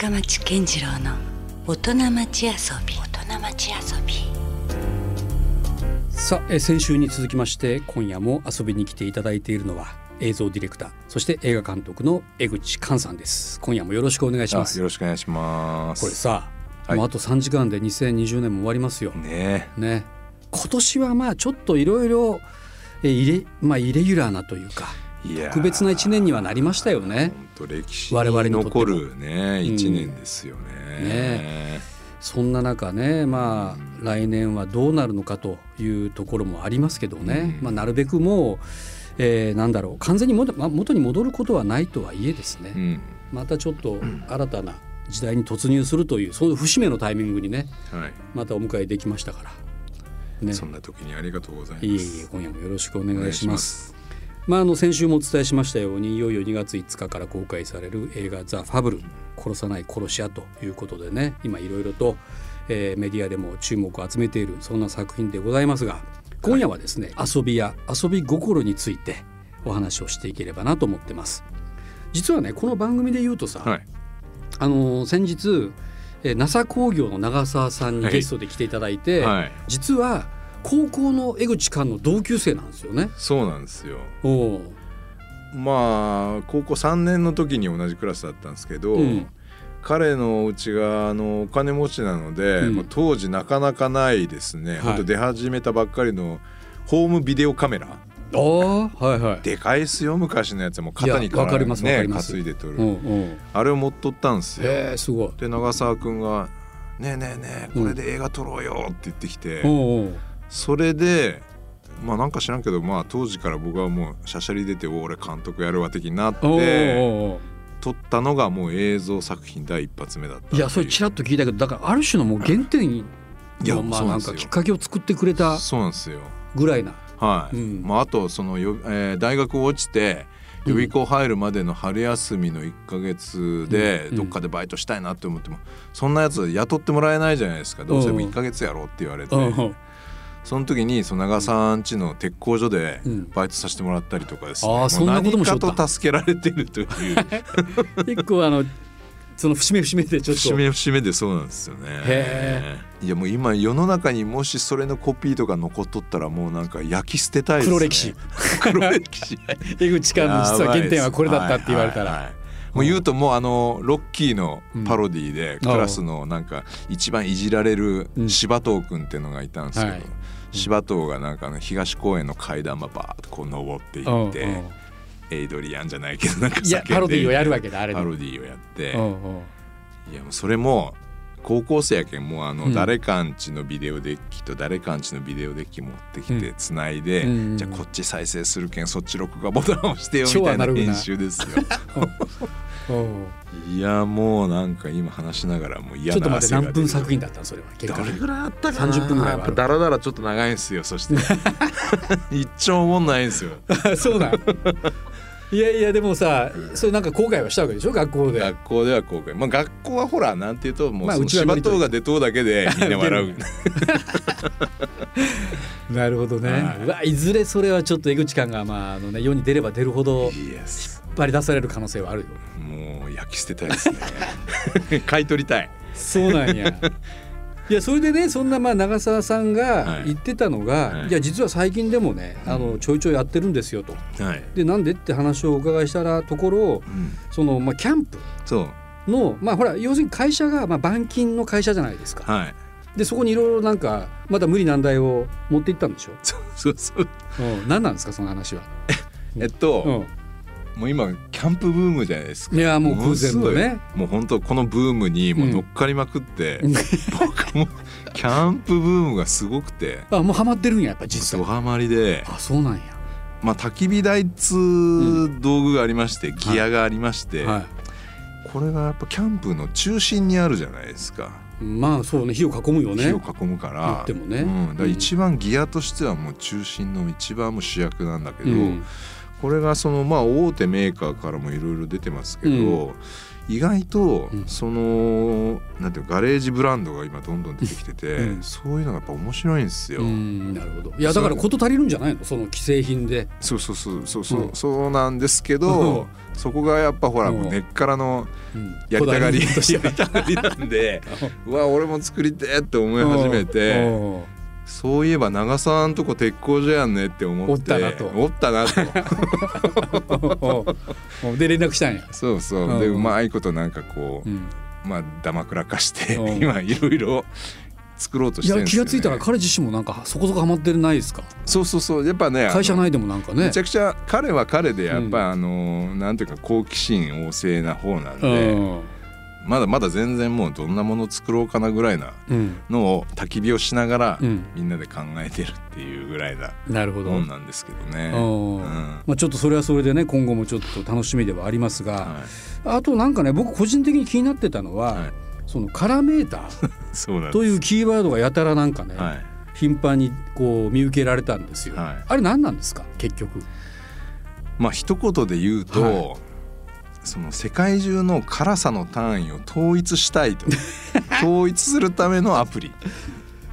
深町健次郎の大人町遊び、大人町遊び。さあ、先週に続きまして今夜も遊びに来ていただいているのは映像ディレクター、そして映画監督の江口寛さんです。今夜もよろしくお願いします。よろしくお願いします。これさ、はい、もうあと3時間で2020年も終わりますよね。ね、今年はまあちょっといろいろイレギュラーなというか、特別な1年にはなりましたよね。歴史に残る、ね、1年ですよ ね,、うん、ね。そんな中ね、まあ、来年はどうなるのかというところもありますけどね、うん、まあ、なるべくもう、なんだろう、完全に元に戻ることはないとはいえですね、うん、またちょっと新たな時代に突入するという、その節目のタイミングにね、はい、またお迎えできましたから、ね、そんな時にありがとうございます。いえいえ、今夜もよろしくお願いします。まあ、先週もお伝えしましたように、いよいよ2月5日から公開される映画ザ・ファブル、殺さない殺し屋ということでね、今いろいろと、メディアでも注目を集めているそんな作品でございますが、今夜はですね、遊びや遊び心についてお話をしていければなと思ってます。実はね、この番組で言うとさ、はい、先日 NASA 工業の長澤さんにゲストで来ていただいて、はいはい、実は高校の江口寛の同級生なんですよね。そうなんですよ。お、まあ高校3年の時に同じクラスだったんですけど、うん、彼のうちがお金持ちなので、うん、当時なかなかないですね、はい、本当出始めたばっかりのホームビデオカメラ、あ、はいはい、でかいですよ、昔のやつも肩にから、ね、担いで撮る、うんうん、あれを持っとったんですよ。すごい。で、長澤君がねえねえねえ、これで映画撮ろうよって言ってきて、うん、それでまあなんか知らんけど、まあ当時から僕はもうしゃしゃり出て、俺監督やるわ的になって、撮ったのがもう映像作品第一発目だった。いや、それちらっと聞いたけど、だからある種のもう原点のまあなんかきっかけを作ってくれたぐらいな。はい、うん、まあ、あとその大学を落ちて予備校入るまでの春休みの1ヶ月でどっかでバイトしたいなって思っても、そんなやつ雇ってもらえないじゃないですか。どうせも1ヶ月やろうって言われて、その時にその長さん家の鉄工所でバイトさせてもらったりとかですね、うん、あ、そんなこともしょった。何かと助けられてるという結構その節目でちょっと節目で、そうなんですよね。へえ。いや、もう今世の中にもしそれのコピーとか残っとったら、もうなんか焼き捨てたいですね。黒歴史江口寛の実は原点はこれだったって言われたら、はいはいはい、もう言うと、もうロッキーのパロディで、クラスのなんか一番いじられる柴藤くんっていうのがいたんですけど、うん、はい、柴藤がなんか東公園の階段ばバーッとこう登っていって、エイドリアンじゃないけどなんか叫んで、パロディーをやるわけだ。あれパロディーをやって、いや、もうそれも高校生やけん、もう誰かんちのビデオデッキと誰かんちのビデオデッキ持ってきてつないで、じゃあこっち再生するけんそっち録画ボタンを押してよみたいな練習ですよいや、もうなんか今話しながらもう嫌な汗が出る。ちょっと待って、何分作品だったのそれは。結果どれぐらいあったかな。30分ぐらいはある。だらだらちょっと長いんですよ。そして一丁もんないんですよそうだいやいや、でもさ、それなんか後悔はしたわけでしょ、学校で。学校では後悔、まあ、学校はほらなんていうと、もう芝藤が出とうだけでみんな笑うなるほどね、はい、うわ、いずれそれはちょっと江口寛が、まあね、世に出れば出るほど引っ張り出される可能性はあるよ。もう焼き捨てたいですね買い取りたい。そうなんやいや、それでね、そんなまあ長澤さんが言ってたのが、はいはい、いや実は最近でもね、ちょいちょいやってるんですよと、はい、で、なんでって話をお伺いしたらところ、うん、そのまあ、キャンプの、まあ、ほら要するに会社が、まあ、板金の会社じゃないですか、はい、でそこにいろいろなんかまだ無理難題を持っていったんでしょそう、うん、何なんですかその話はもう今キャンプブームじゃないですか。いや、もう偶然のね、もう本当このブームにもう乗っかりまくって、うん、僕もキャンプブームがすごくてあ、もうハマってるんや、やっぱ実際。ドハマりで。あ、そうなんや。まあ焚き火台っつう道具がありまして、うん、ギアがありまして、はいはい、これがやっぱキャンプの中心にあるじゃないですか。まあそうね、火を囲むよね。火を囲むから、でもね、うん、だから一番ギアとしてはもう中心の一番も主役なんだけど、うん、これがそのまあ大手メーカーからもいろいろ出てますけど、うん、意外とそのなんていうガレージブランドが今どんどん出てきてて、うん、そういうのがやっぱ面白いんですよ。うん、なるほど。いやだからこと足りるんじゃないのその既製品で。そうそうそうそうそう、うん、そうなんですけど、うん、そこがやっぱほら、うん、根っからのやりたがり、うん、なんでうわ俺も作りてーって思い始めて。うんそういえば長さんとこ鉄工所やんねって思っておったなとで連絡したんや。そうそう、うん、でうまいことなんかこう、うん、まあだまくらかして、うん、今いろいろ作ろうとしてるんですよね。いや気がついたら彼自身もなんかそこそこハマってるないですか。そうそうそうやっぱね会社内でもなんかねめちゃくちゃ彼は彼でやっぱ、うん、なんていうか好奇心旺盛な方なんで、うんまだまだ全然もうどんなもの作ろうかなぐらいなのを焚き火をしながらみんなで考えてるっていうぐらいなもんなんですけどね。うんまあ、ちょっとそれはそれでね今後もちょっと楽しみではありますが、はい、あとなんかね僕個人的に気になってたのは、はい、そのカラーメーターというキーワードがやたらなんかね、はい、頻繁にこう見受けられたんですよ、はい、あれ何なんですか結局。まあ一言で言うと、はいその世界中の辛さの単位を統一したいと統一するためのアプリ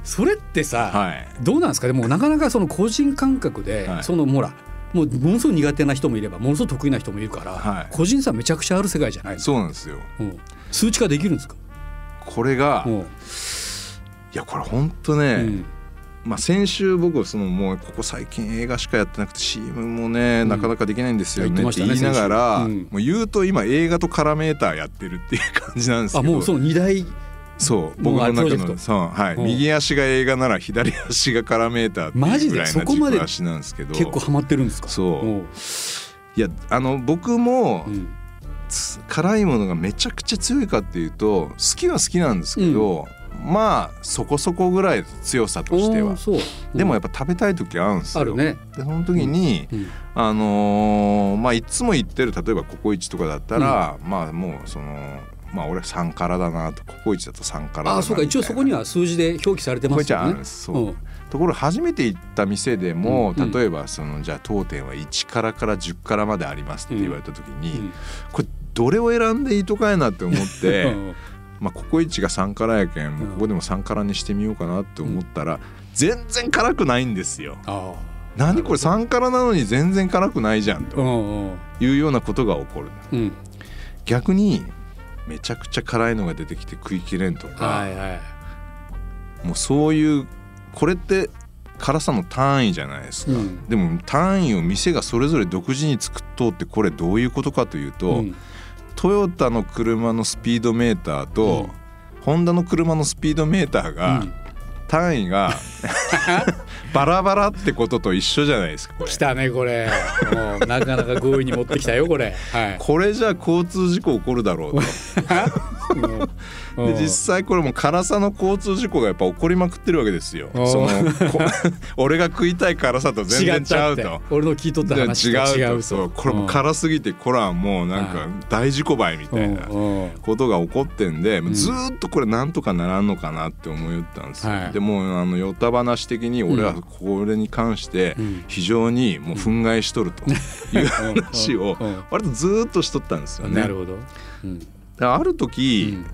それってさ、はい、どうなんですか。でもなかなかその個人感覚で、はい、そのほらもうものすごく苦手な人もいればものすごく得意な人もいるから、はい、個人差めちゃくちゃある世界じゃないの。そうなんですよ、うん、数値化できるんですかこれが、うん、いやこれほんとね、うんまあ、先週僕そのもうここ最近映画しかやってなくて CM もねなかなかできないんですよねって言いながらもう言うと今映画とカラメーターやってるっていう感じなんですけど。あもうその2台そう僕の中のそうはい右足が映画なら左足がカラメーターっていうぐらいな軸足なんですけど。結構ハマってるんですか。そういや僕も辛いものがめちゃくちゃ強いかっていうと好きは好きなんですけどまあそこそこぐらい強さとしてはそう、うん、でもやっぱ食べたい時あるんですよ。あるね。でその時に、うんうん、まあいつも行ってる例えばココイチとかだったら、うん、まあもうそのまあ俺3辛だなとココイチだと3辛だなみたいな。あそうか一応そこには数字で表記されてますよね。ココイチあるんですそう、うん、ところ初めて行った店でも、うん、例えばそのじゃあ当店は1辛から10辛までありますって言われた時に、うんうん、これどれを選んでいいとかやなって思ってまあ、ココイチが3辛やけんここでも3辛にしてみようかなって思ったら全然辛くないんですよ。あ何これ3辛なのに全然辛くないじゃんというようなことが起こる、うん、逆にめちゃくちゃ辛いのが出てきて食いきれんとか、はいはい、もうそういうこれって辛さの単位じゃないですか、うん、でも単位を店がそれぞれ独自に作っとうってこれどういうことかというと、うんトヨタの車のスピードメーターと、うん、ホンダの車のスピードメーターが、うん、単位がバラバラってことと一緒じゃないですか。これ来たねこれもうなかなか強引に持ってきたよこれ、はい、これじゃ交通事故起こるだろうとで実際これも辛さの交通事故がやっぱ起こりまくってるわけですよ。その俺が食いたい辛さと全然違うと俺の聞いとった話と違うとこれも辛すぎてこれはもうなんか大事故ばいみたいなことが起こってんでずっとこれなんとかならんのかなって思いよったんですよ、はい、でもよた話的に俺はこれに関して非常にもう憤慨しとるという話を割とずっとしとったんですよね。なるほど、うんある時、うん、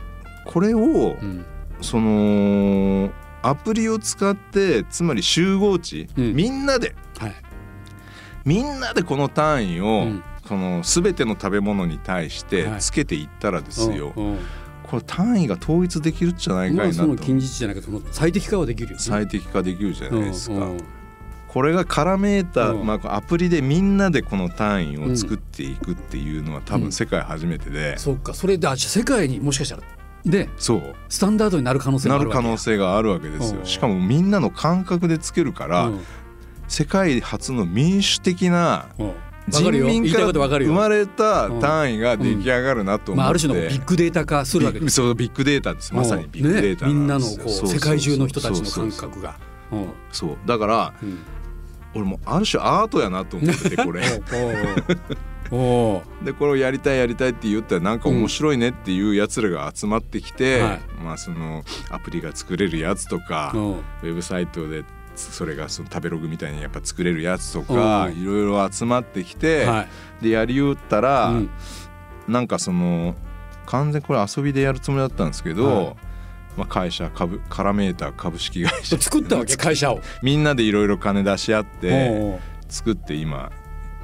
これを、うん、そのアプリを使ってつまり集合値、うん、みんなで、はい、みんなでこの単位を、うん、その全ての食べ物に対してつけていったらですよ、はい、これ単位が統一できるんじゃないかいなと。その近似値じゃなくても最適化はできるよね。最適化できるじゃないですか。これがカラメーター、まあ、アプリでみんなでこの単位を作っていくっていうのは多分世界初めてで、うんうん、そっかそれで世界にもしかしたらでそうスタンダードになる可能性があるわけなる可能性があるわけですよ。しかもみんなの感覚でつけるから、うん、世界初の民主的な人民から生まれた単位が出来上がるなと思って、うんうんまあ、ある種のビッグデータ化するわけです。そうビッグデータですまさにビッグデータなんですよ、ね、みんなのこう世界中の人たちの感覚がそうだから、うん俺もある種アートやなと思っててこれでこれをやりたいやりたいって言ったらなんか面白いねっていうやつらが集まってきて、うんはいまあ、そのアプリが作れるやつとかウェブサイトでそれがその食べログみたいにやっぱ作れるやつとかいろいろ集まってきて、はい、でやりうったら、うん、なんかその完全これ遊びでやるつもりだったんですけど、はい、まあ、会社カラメーター株式会社作ったわけ。会社をみんなでいろいろ金出し合って作って今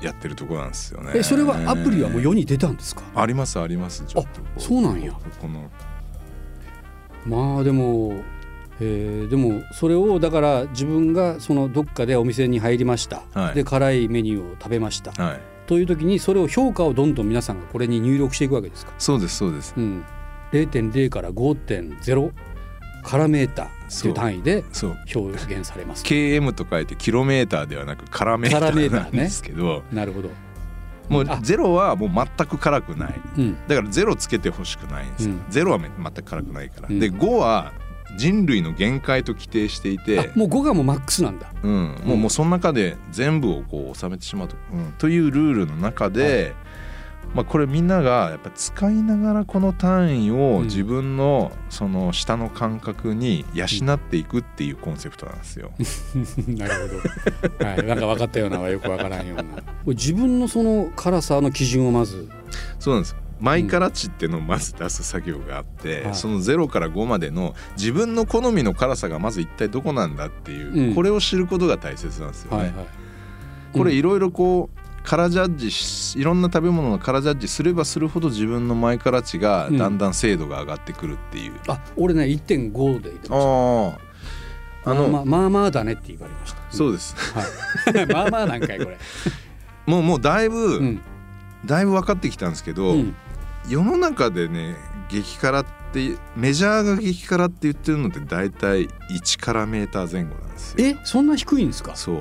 やってるとこなんですよね。え、それはアプリはもう世に出たんですか？ありますあります。ちょっとあ、そうなんや。このまあでも、でもそれをだから自分がそのどっかでお店に入りました、はい、で辛いメニューを食べました、はい、という時にそれを評価をどんどん皆さんがこれに入力していくわけですか？そうですそうです、うん、0.0 から 5.0 カラメーターという単位で表現されます。 KM と書いてキロメーターではなくカラメーターなんですけど、ね、なるほど。もうゼロはもう全く辛くない、うん、だからゼロつけてほしくないんですよ、うん、ゼロは全く辛くないから、うん、で5は人類の限界と規定していて、もう5がもうマックスなんだ、うん、もうその中で全部をこう収めてしまう うん、というルールの中で、はい、まあ、これみんながやっぱ使いながらこの単位を自分のその下の感覚に養っていくっていうコンセプトなんですよ、うん、なるほど、はい、なんか分かったようなはよく分からんような自分のその辛さの基準をまず、そうなんです、マイカラ値っていうのをまず出す作業があって、うん、その0から5までの自分の好みの辛さがまず一体どこなんだっていう、うん、これを知ることが大切なんですよね、はいはい、うん、これいろいろこう辛ジャッジ、いろんな食べ物の辛ジャッジすればするほど自分のマイカラ値がだんだん精度が上がってくるっていう、うん、あ、俺ね 1.5 でいってました。まあまあだねって言われました、うん、そうです、はい、まあまあなんかいこれもうだいぶ分かってきたんですけど、うん、世の中でね激辛ってメジャーが激辛って言ってるのってだいたい1カラメーター前後なんですよ。え、そんな低いんですか？そう、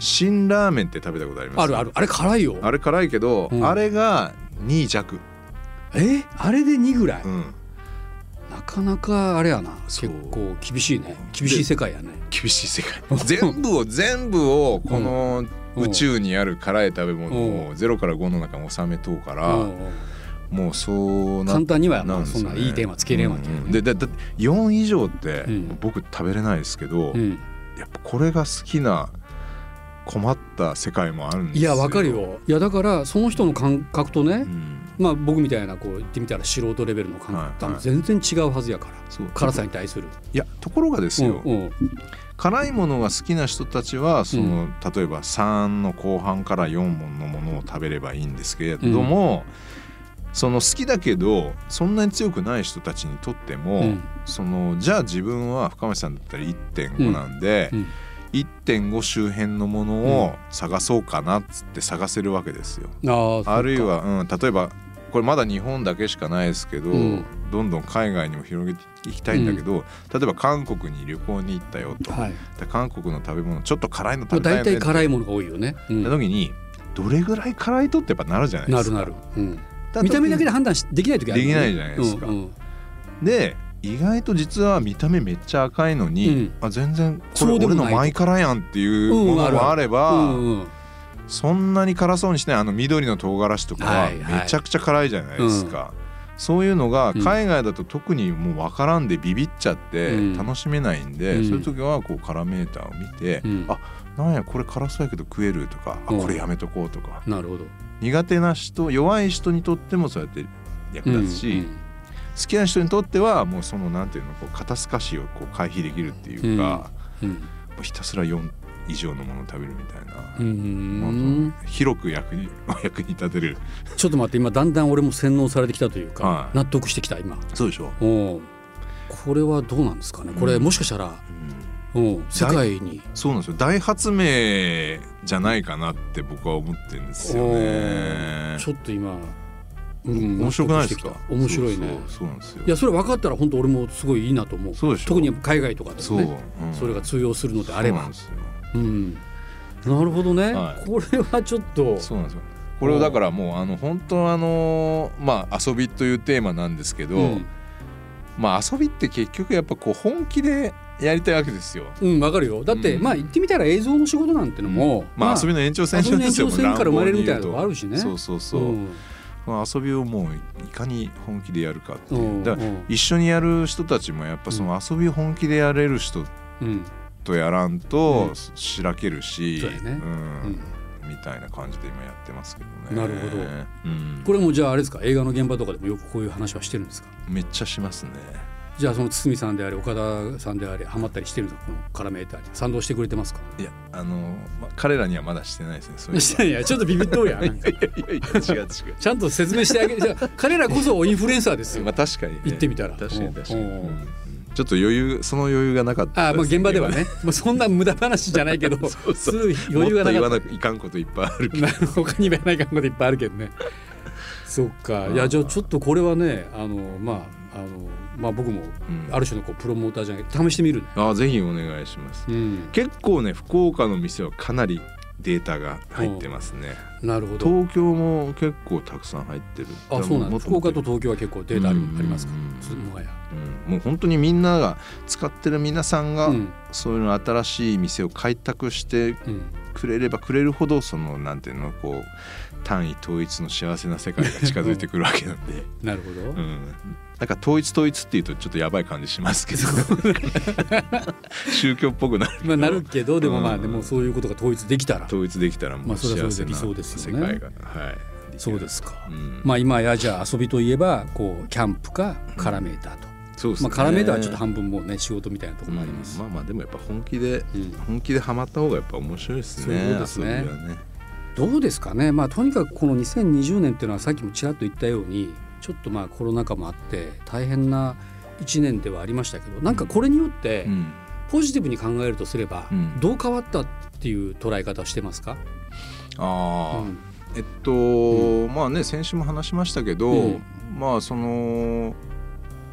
辛ラーメンって食べたことあります？あるある。あれ辛いよ。あれ辛いけど、うん、あれが2弱。え、あれで2ぐらい、うん、なかなかあれやな、結構厳しいね。厳しい世界やね。厳しい世界全部をこの、うん、宇宙にある辛い食べ物を0から5の中に収めとうから、もうそうな、簡単にはなんですよね。そんないいテーマつけれんわけ、ね、うん、だって4以上って僕食べれないですけど、うん、やっぱこれが好きな困った世界もあるんですよ。いやわかるよ。いやだからその人の感覚とね、うん、まあ、僕みたいなこう言ってみたら素人レベルの感覚と、はいはい、全然違うはずやから、辛さに対する。いやところがですよ、うんうん、辛いものが好きな人たちはその、うん、例えば3の後半から4のものを食べればいいんですけれども、うん、その好きだけどそんなに強くない人たちにとっても、うん、そのじゃあ自分は深町さんだったら 1.5 なんで、うんうん、1.5 周辺のものを探そうかなっつって探せるわけですよ、うん、あるいは、うん、例えばこれまだ日本だけしかないですけど、うん、どんどん海外にも広げていきたいんだけど、うん、例えば韓国に旅行に行ったよと、はい、韓国の食べ物ちょっと辛いの食べたいよね、だいたい辛いものが多いよね、うん、って時にどれぐらい辛いとってやっぱなるじゃないですか。なるなる、うん、見た目だけで判断できない時ある、ね、できないじゃないですか、うんうん、で意外と実は見た目めっちゃ赤いのに、うん、あ全然これ俺のマイ辛やんっていうものがあれば、うんうんうん、そんなに辛そうにしない緑の唐辛子とかはめちゃくちゃ辛いじゃないですか、はいはい、うん、そういうのが海外だと特にもう分からんでビビっちゃって楽しめないんで、うん、そういう時はこう辛メーターを見て、うん、あなんやこれ辛そうやけど食えるとか、うん、あこれやめとこうとか、なるほど、苦手な人弱い人にとってもそうやって役立つし、うんうん、好きな人にとってはもうそのなんていうのこう肩透かしをこう回避できるっていうか、うんうん、ひたすら4以上のものを食べるみたいな、うん、広く役に立てる。ちょっと待って、今だんだん俺も洗脳されてきたというか、はい、納得してきた今。そうでしょう。これはどうなんですかね、これもしかしたら、うんうん、世界にそうなんですよ、大発明じゃないかなって僕は思ってるんですよね。ちょっと今、うん、面白くないですか？面白いね。そうなんですよ。いやそれ分かったら本当俺もすごいいいなと思う。そうでしょう。特に海外とかですね、うん、それが通用するのであれば。そうなんですよ、うん、なるほどね、はい、これはちょっとそうなんですよ。これをだからもう本当まあ遊びというテーマなんですけど、うん、まあ遊びって結局やっぱこう本気でやりたいわけですよ。うん、わかるよ。だって、うん、まあ言ってみたら映像の仕事なんてのも、うん、まあ遊びの延長線上ですよ。遊びの延長線から生まれるみたいなのもあるしね。そうそうそう、うん、遊びをもういかに本気でやるかっていう。だから一緒にやる人たちもやっぱその遊びを本気でやれる人、うん、とやらんとしらけるし、うんねうん、みたいな感じで今やってますけどね。なるほど、うん、これもじゃああれですか、映画の現場とかでもよくこういう話はしてるんですか？めっちゃしますね。じゃあその堤さんであれ岡田さんであれハマったりしてるの、この絡めたり賛同してくれてますか？いやまあ、彼らにはまだしてないですね。そういうしてないや、ちょっとビビっとるやん。なんかいや違うちゃんと説明してあげる。彼らこそインフルエンサーですよ。まあ確かに、ね、言ってみたら確かに確かに、うん、ちょっと余裕がなかったです、ね。あ、まあ現場ではね。まあそんな無駄話じゃないけど、そうそう余裕がなかった。もっと言わないかんこといっぱいあるけど。他に言わないかんこといっぱいあるけどね。そっか。いやじゃあちょっとこれはねまあ僕もある種のこうプロモーターじゃないけど、試してみる、ね。あ、ぜひお願いします、うん、結構ね福岡の店はかなりデータが入ってますね。なるほど。東京も結構たくさん入ってる。あ、そうなんだ。福岡と東京は結構データありますか？もはや、うん、もう本当にみんなが使ってる皆さんが、うん、そういうの新しい店を開拓してくれればくれるほど、そのなんていうのこう単位統一の幸せな世界が近づいてくるわけなんで。なるほど、うん、なんか統一っていうとちょっとやばい感じしますけど宗教っぽくなるけど、まあ、なるけどでもまあ、うん、でもそういうことが統一できたらもう幸せな世界が、まあ、はいそうですか、うんまあ、今やじゃあ遊びといえばこうキャンプかカラメーターと、うんそうですねまあ、カラメーターはちょっと半分もうね仕事みたいなところもあります、うん、まあでもやっぱ本気でハマった方がやっぱ面白いですね。そうですね。遊びはねどうですかね、まあ、とにかくこの2020年っていうのはさっきもちらっと言ったようにちょっとまあコロナ禍もあって大変な1年ではありましたけど、なんかこれによってポジティブに考えるとすればどう変わったっていう捉え方してますか？ああ、うんうん、まあね先週も話しましたけど、うん、まあその、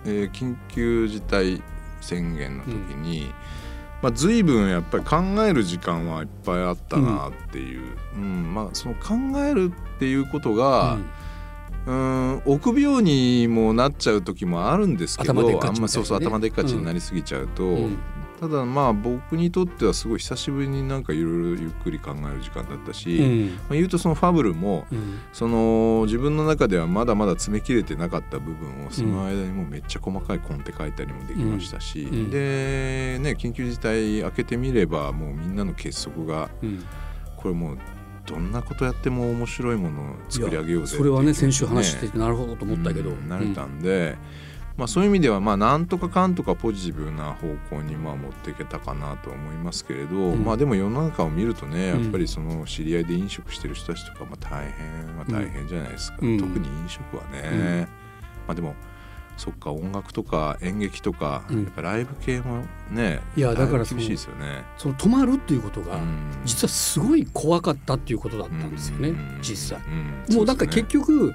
緊急事態宣言の時に、うんまあ、随分やっぱり考える時間はいっぱいあったなっていう、うんうんまあ、その考えるっていうことが、うん、臆病にもなっちゃう時もあるんですけど、頭でっかちになりすぎちゃうと、うん、ただまあ僕にとってはすごい久しぶりになんかいろいろゆっくり考える時間だったし、うんまあ、言うとそのファブルも、うん、その自分の中ではまだまだ詰め切れてなかった部分をその間にもうめっちゃ細かいコンテ書いたりもできましたし、うんうん、でね緊急事態明けてみればもうみんなの結束が、うん、これもうどんなことやっても面白いものを作り上げようぜっていう、ね、それはね先週話しててなるほどと思ったけど、うん、慣れたんで、うんまあ、そういう意味ではまあなんとかかんとかポジティブな方向にまあ持っていけたかなと思いますけれど、うんまあ、でも世の中を見るとねやっぱりその知り合いで飲食してる人たちとかまあ大変じゃないですか、うん、特に飲食はね、うんまあ、でもそっか音楽とか演劇とかやっぱライブ系もね、うん、いやだから厳しいですよね。その止まるっていうことが実はすごい怖かったっていうことだったんですよね、うん、実際、うん、もうなんか結局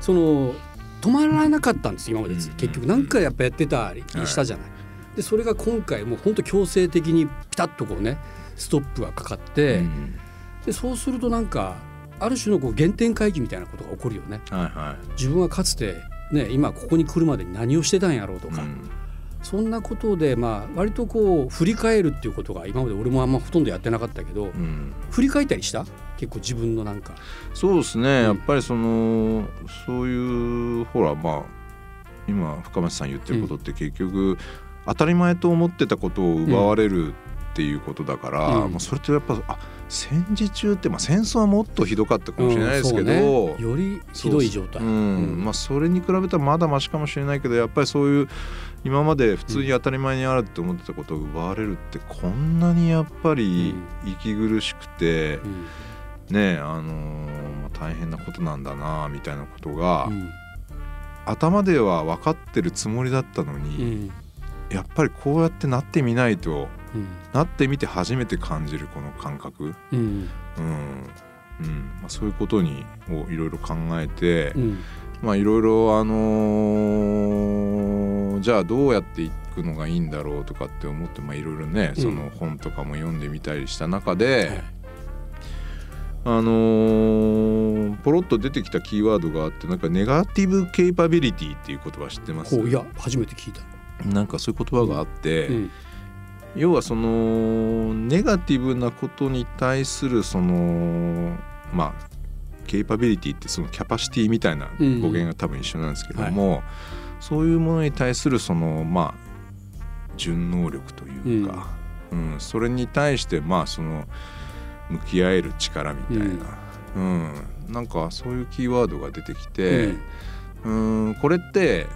その止まらなかったんです今までです、うん、結局何回やっぱやってたりしたじゃない、はい、でそれが今回もう本当強制的にピタッとこうねストップがかかって、うん、でそうするとなんかある種のこう原点回帰みたいなことが起こるよね、はいはい、自分はかつて、ね、今ここに来るまでに何をしてたんやろうとか、うん、そんなことで、まあ、割とこう振り返るっていうことが今まで俺もあんまほとんどやってなかったけど、うん、振り返ったりした結構自分のなんかそうですね、うん、やっぱりそのそういうほらまあ今深町さん言ってることって結局当たり前と思ってたことを奪われるっていうことだから、うんまあ、それってやっぱあ戦時中って、まあ、戦争はもっとひどかったかもしれないですけど、うんね、よりひどい状態、うんうんまあ、それに比べたらまだマシかもしれないけどやっぱりそういう今まで普通に当たり前にあるって思ってたことを奪われるってこんなにやっぱり息苦しくて、うんうんねえまあ、大変なことなんだなみたいなことが、うん、頭では分かってるつもりだったのに、うん、やっぱりこうやってなってみないと、うん、なってみて初めて感じるこの感覚、うんうんうんまあ、そういうことにをいろいろ考えて、うんまあ、いろいろじゃあどうやっていくのがいいんだろうとかって思って、まあ、いろいろねその本とかも読んでみたりした中で、うんはいポロッと出てきたキーワードがあってなんかネガティブケイパビリティっていう言葉知ってます？いや初めて聞いた。なんかそういう言葉があって、うんうん、要はそのネガティブなことに対するそのまあケイパビリティってそのキャパシティみたいな語源が多分一緒なんですけども、うんはい、そういうものに対するそのまあ順応力というか、うんうん、それに対してまあその向き合える力みたいな、うんうん、なんかそういうキーワードが出てきて、うん、これって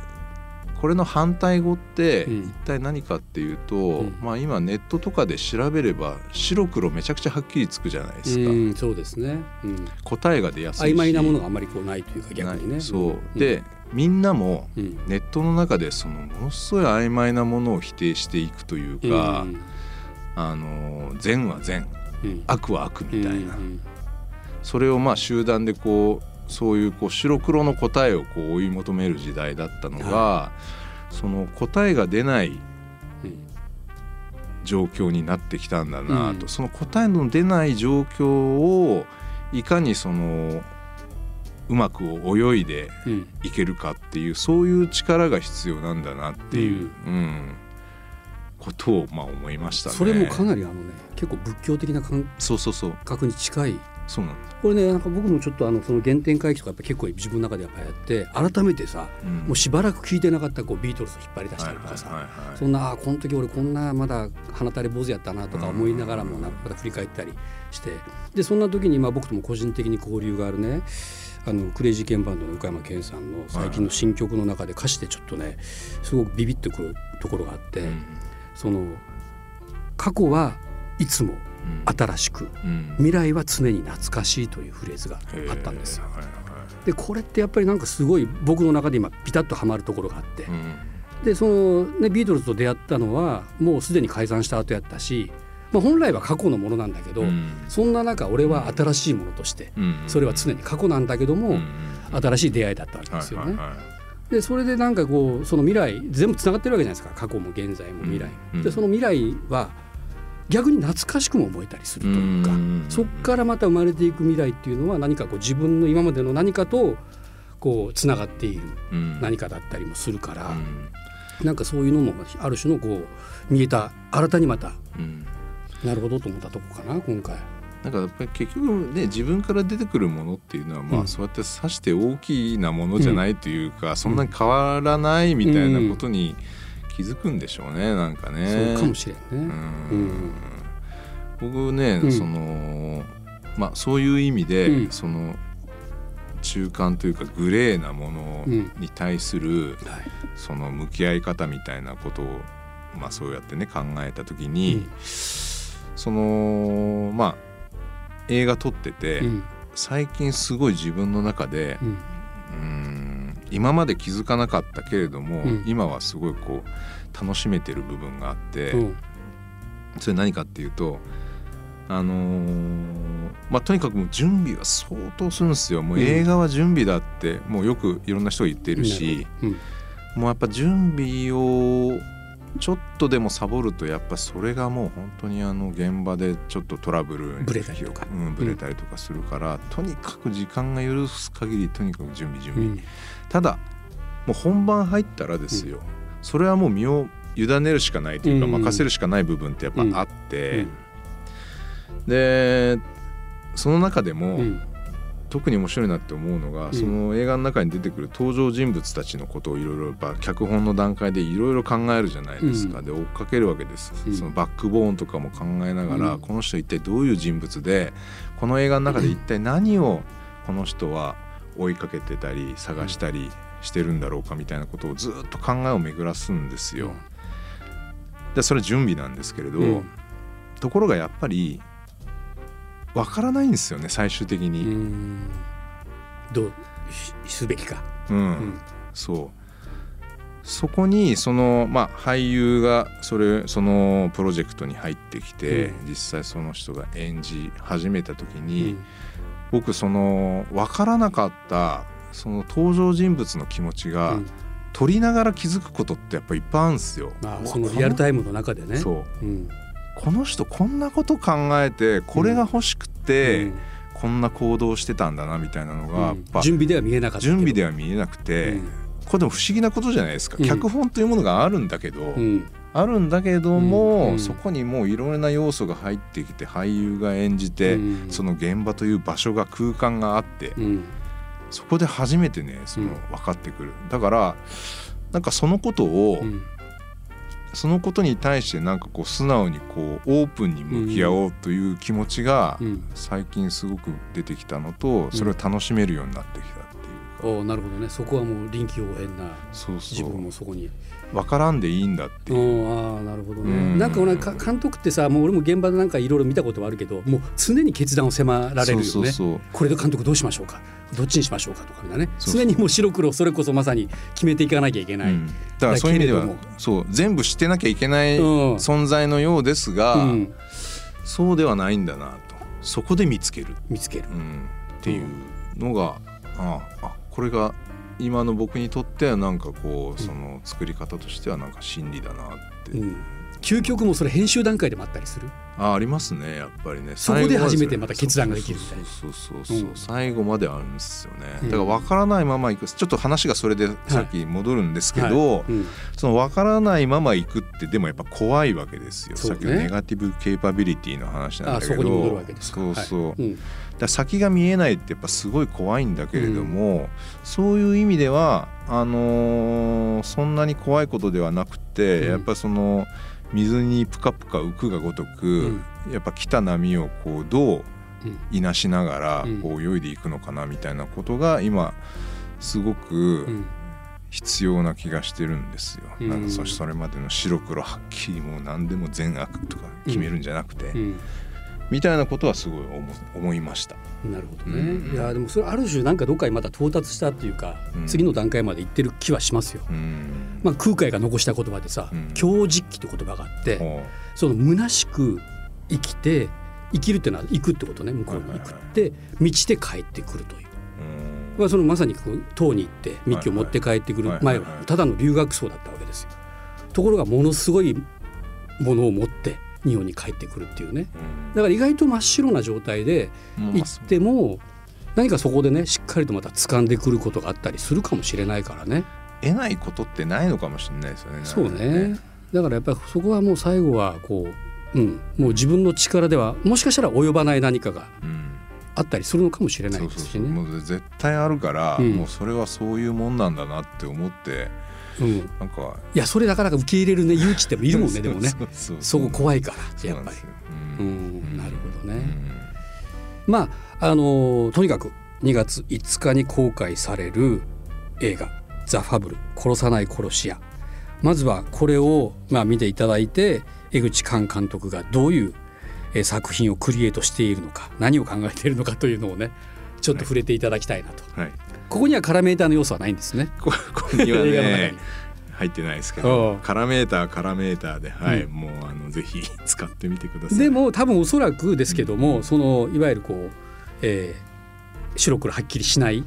これの反対語って一体何かっていうと、うんまあ、今ネットとかで調べれば白黒めちゃくちゃはっきりつくじゃないですか、うん、そうですね、うん、答えが出やすいし曖昧なものがあまりこうないというか逆にねそう、うん、でみんなもネットの中でそのものすごい曖昧なものを否定していくというか、うん、善は善、うん、悪は悪みたいな、うんうん、それをまあ集団でこうそうい こう白黒の答えをこう追い求める時代だったのが、はい、その答えが出ない状況になってきたんだなと、うん、その答えの出ない状況をいかにそのうまく泳いでいけるかっていう、うん、そういう力が必要なんだなっていう、うんうん、ことをまあ思いましたね。それもかなりね、結構仏教的な感覚に近い。そうなんです。これね、なんか僕もちょっとその原点回帰とかやっぱ結構自分の中でやっぱやって改めてさ、うん、もうしばらく聴いてなかったこうビートルズを引っ張り出したりとかさ、はいはいはいはい、そんなこの時俺こんなまだ鼻垂れ坊主やったなとか思いながらもまた振り返ったりして、でそんな時にまあ僕とも個人的に交流があるね、クレイジーケンバンドの岡山健さんの最近の新曲の中で歌詞でちょっとねすごくビビってくるところがあって、うん、その過去はいつも新しく、うん、未来は常に懐かしいというフレーズがあったんですよ。でこれってやっぱりなんかすごい僕の中で今ピタッとはまるところがあって、うん、でその、ね、ビートルズと出会ったのはもうすでに解散した後やったし、まあ、本来は過去のものなんだけど、うん、そんな中俺は新しいものとして、うん、それは常に過去なんだけども、うん、新しい出会いだったわけですよね、はいはいはいでそれでなんかこうその未来全部つながってるわけじゃないですか過去も現在も未来、うん、でその未来は逆に懐かしくも思えたりするというか、うん、そっからまた生まれていく未来っていうのは何かこう自分の今までの何かとこうつながっている何かだったりもするから、うん、なんかそういうのもある種のこう見えた新たにまた、うん、なるほどと思ったとこかな今回。なんかやっぱり結局ね自分から出てくるものっていうのはまあそうやって指して大きなものじゃないというか、うん、そんなに変わらないみたいなことに気づくんでしょうねなんかね。そうかもしれないね。うん、僕ね、うん、まあ、そういう意味で、うん、その中間というかグレーなものに対する、うん、その向き合い方みたいなことを、まあ、そうやってね考えた時に、うん、そのまあ映画撮ってて、うん、最近すごい自分の中で、うん、今まで気づかなかったけれども、うん、今はすごいこう楽しめてる部分があって、うん、それ何かっていうと、まあ、とにかくもう準備は相当するんですよ。もう映画は準備だってもうよくいろんな人が言っているし、うんうん、もうやっぱ準備をちょっとでもサボるとやっぱそれがもう本当に現場でちょっとトラブルにブレたりとか、うん、ブレたりとかするから、うん、とにかく時間が許す限りとにかく準備、うん、ただもう本番入ったらですよ、うん、それはもう身を委ねるしかないというか、うん、任せるしかない部分ってやっぱあって、うん、でその中でも、うん特に面白いなって思うのが、うん、その映画の中に出てくる登場人物たちのことをいろいろやっぱ脚本の段階でいろいろ考えるじゃないですか、うん、で追っかけるわけです、うん、そのバックボーンとかも考えながら、うん、この人一体どういう人物でこの映画の中で一体何をこの人は追いかけてたり探したりしてるんだろうかみたいなことをずっと考えを巡らすんですよ。でそれ準備なんですけれど、うん、ところがやっぱりわからないんですよね最終的に。どうすべきか、うんうん、そこにその、まあ、俳優がそのプロジェクトに入ってきて、うん、実際その人が演じ始めた時に、うん、僕そのわからなかったその登場人物の気持ちが、うん、撮りながら気づくことってやっぱいっぱいあるんですよ。あ、そのリアルタイムの中でね。そう、うんこの人こんなこと考えてこれが欲しくて、うん、こんな行動してたんだなみたいなのがやっぱ、うん、準備では見えなかったけど準備では見えなくて、うん、これでも不思議なことじゃないですか、うん、脚本というものがあるんだけど、うん、あるんだけども、うんうん、そこにもういろいろな要素が入ってきて俳優が演じて、うん、その現場という場所が空間があって、うん、そこで初めてねその分かってくる。だからなんかそのことを、うんそのことに対してなんかこう素直にこうオープンに向き合おうという気持ちが最近すごく出てきたのと、それを楽しめるようになってきたっていうか、なるほどね。そこはもう臨機応変な、自分もそこに分からんでいいんだっていう。あ、なるほどね。なんか俺監督ってさ、もう俺も現場でなんかいろいろ見たことはあるけど、もう常に決断を迫られるよね。そうそうそう、これで監督どうしましょうか、どっちにしましょうかとかね。そうそう、常にもう白黒、それこそまさに決めていかなきゃいけない、だからそういう意味ではそう全部知ってなきゃいけない存在のようですが、そうではないんだなと、そこで見つける、っていうのが、これが今の僕にとってはなんかこうその作り方としてはなんか真理だなって、究極もそれ編集段階でもあったりする。ありますね、やっぱりね。そこで初めてまた決断ができるみたいな。最後まであるんですよね。だから分からないまま行く。ちょっと話がそれでさっき戻るんですけど、その分からないまま行くってでもやっぱ怖いわけですよ。さっきのネガティブケイパビリティの話なんだけど、そこに戻るわけですか。そうそう、だから先が見えないってやっぱすごい怖いんだけれども、そういう意味ではそんなに怖いことではなくて、やっぱりその水にプカプカ浮くがごとく、やっぱ来た波をこうどういなしながらこう泳いでいくのかなみたいなことが今すごく必要な気がしてるんですよ。なんかそれまでの白黒はっきりもう何でも善悪とか決めるんじゃなくて、みたいなことはすごい思いました。なるほどね、いやでもそれある種なんかどっかにまた到達したっていうか、次の段階まで行ってる気はしますよ。まあ、空海が残した言葉でさ、強実期という言葉があって、その虚しく生きて、生きるっていうのは行くってことね、向こうに行くって、満ちて帰ってくるという、まあ、そのまさに唐に行って密教を持って帰ってくる前はただの留学僧だったわけですよ。ところがものすごいものを持って日本に帰ってくるっていうね。だから意外と真っ白な状態で行っても、何かそこでねしっかりとまた掴んでくることがあったりするかもしれないからね。得ないことってないのかもしれないですよね。そうね。だからやっぱりそこはもう最後はこう、もう自分の力ではもしかしたら及ばない何かがあったりするのかもしれないですしね。もう絶対あるから、もうそれはそういうもんなんだなって思って。なんかいやそれなかなか受け入れるね勇気ってもいるもんね。でもねそこ怖いからやっぱり。なるほどね。まあとにかく2月5日に公開される映画「ザ・ファブル殺さない殺し屋」、まずはこれを、見ていただいて、江口寛監督がどういう作品をクリエイトしているのか、何を考えているのかというのをね、ちょっと触れていただきたいなと。ここにはカラメーターの要素はないんですね。ここにはね入ってないですけど、カラメーターで、もうぜひ使ってみてください。でも多分おそらくですけども、そのいわゆるこう、白黒はっきりしない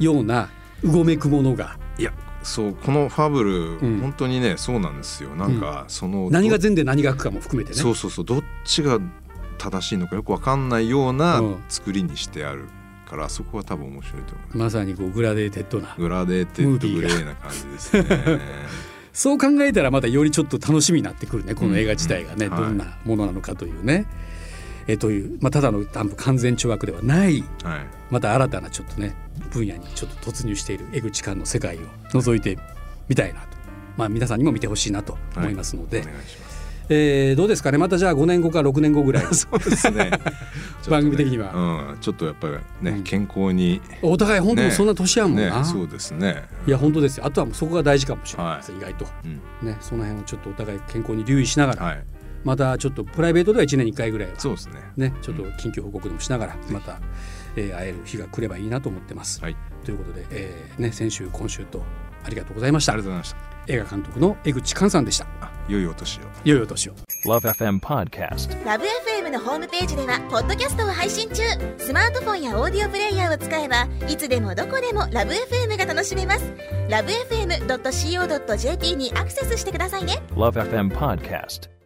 ようなうごめくものが、いやそう、このファブル、本当にねそうなんですよ。なんかその何が善で何が悪かも含めてね、そうどっちが正しいのかよく分かんないような作りにしてある。からそこは多分面白いと思います。まさにこうグラデーテッドグレーな感じですね。そう考えたらまたよりちょっと楽しみになってくるね、この映画自体がね、どんなものなのかというね、という、ただの多分完全懲悪ではない、また新たなちょっとね分野にちょっと突入している江口寛の世界を覗いてみたいなと、皆さんにも見てほしいなと思いますので、お願いします。どうですかね、またじゃあ5年後か6年後ぐらいそうですね番組的には、ちょっとやっぱりね、健康にお互い本当にそんな年やもんな、そうですね。いや本当ですよ。あとはもうそこが大事かもしれないです、意外と、その辺をちょっとお互い健康に留意しながら、またちょっとプライベートでは1年に1回ぐらいはそうですね、ちょっと緊急報告でもしながら、また、会える日が来ればいいなと思ってます、ということで、先週今週とありがとうございました。ありがとうございました。映画監督の江口寛さんでした。良いお年を。良いお年を。 Love FM Podcast。 Love FM のホームページではポッドキャストを配信中。スマートフォンやオーディオプレイヤーを使えばいつでもどこでも Love FM が楽しめます。 lovefm.co.jp にアクセスしてくださいね。 Love FM Podcast。